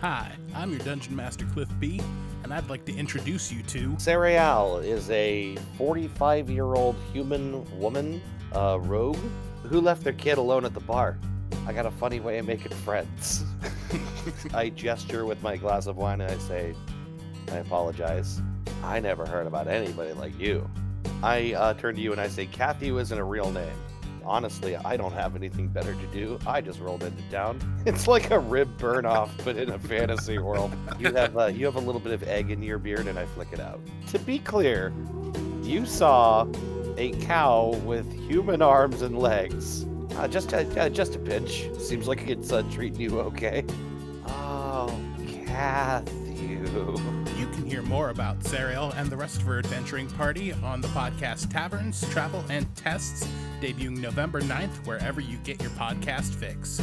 Hi, I'm your Dungeon Master Cliff B, and I'd like to introduce you to... Sariel is a 45-year-old human woman, rogue, who left their kid alone at the bar. I got a funny way of making friends. I gesture with my glass of wine and I say, I apologize. I never heard about anybody like you. I turn to you and I say, Kathy isn't a real name. Honestly, I don't have anything better to do. I just rolled into town. It's like a rib burn off, but in a fantasy world. You have a little bit of egg in your beard, and I flick it out. To be clear, you saw a cow with human arms and legs. Just a pinch. Seems like it's treating you okay. Oh, Kathy. You can hear more about Sariel and the rest of her adventuring party on the podcast Taverns, Travel, and Tests, debuting November 9th, wherever you get your podcast fix.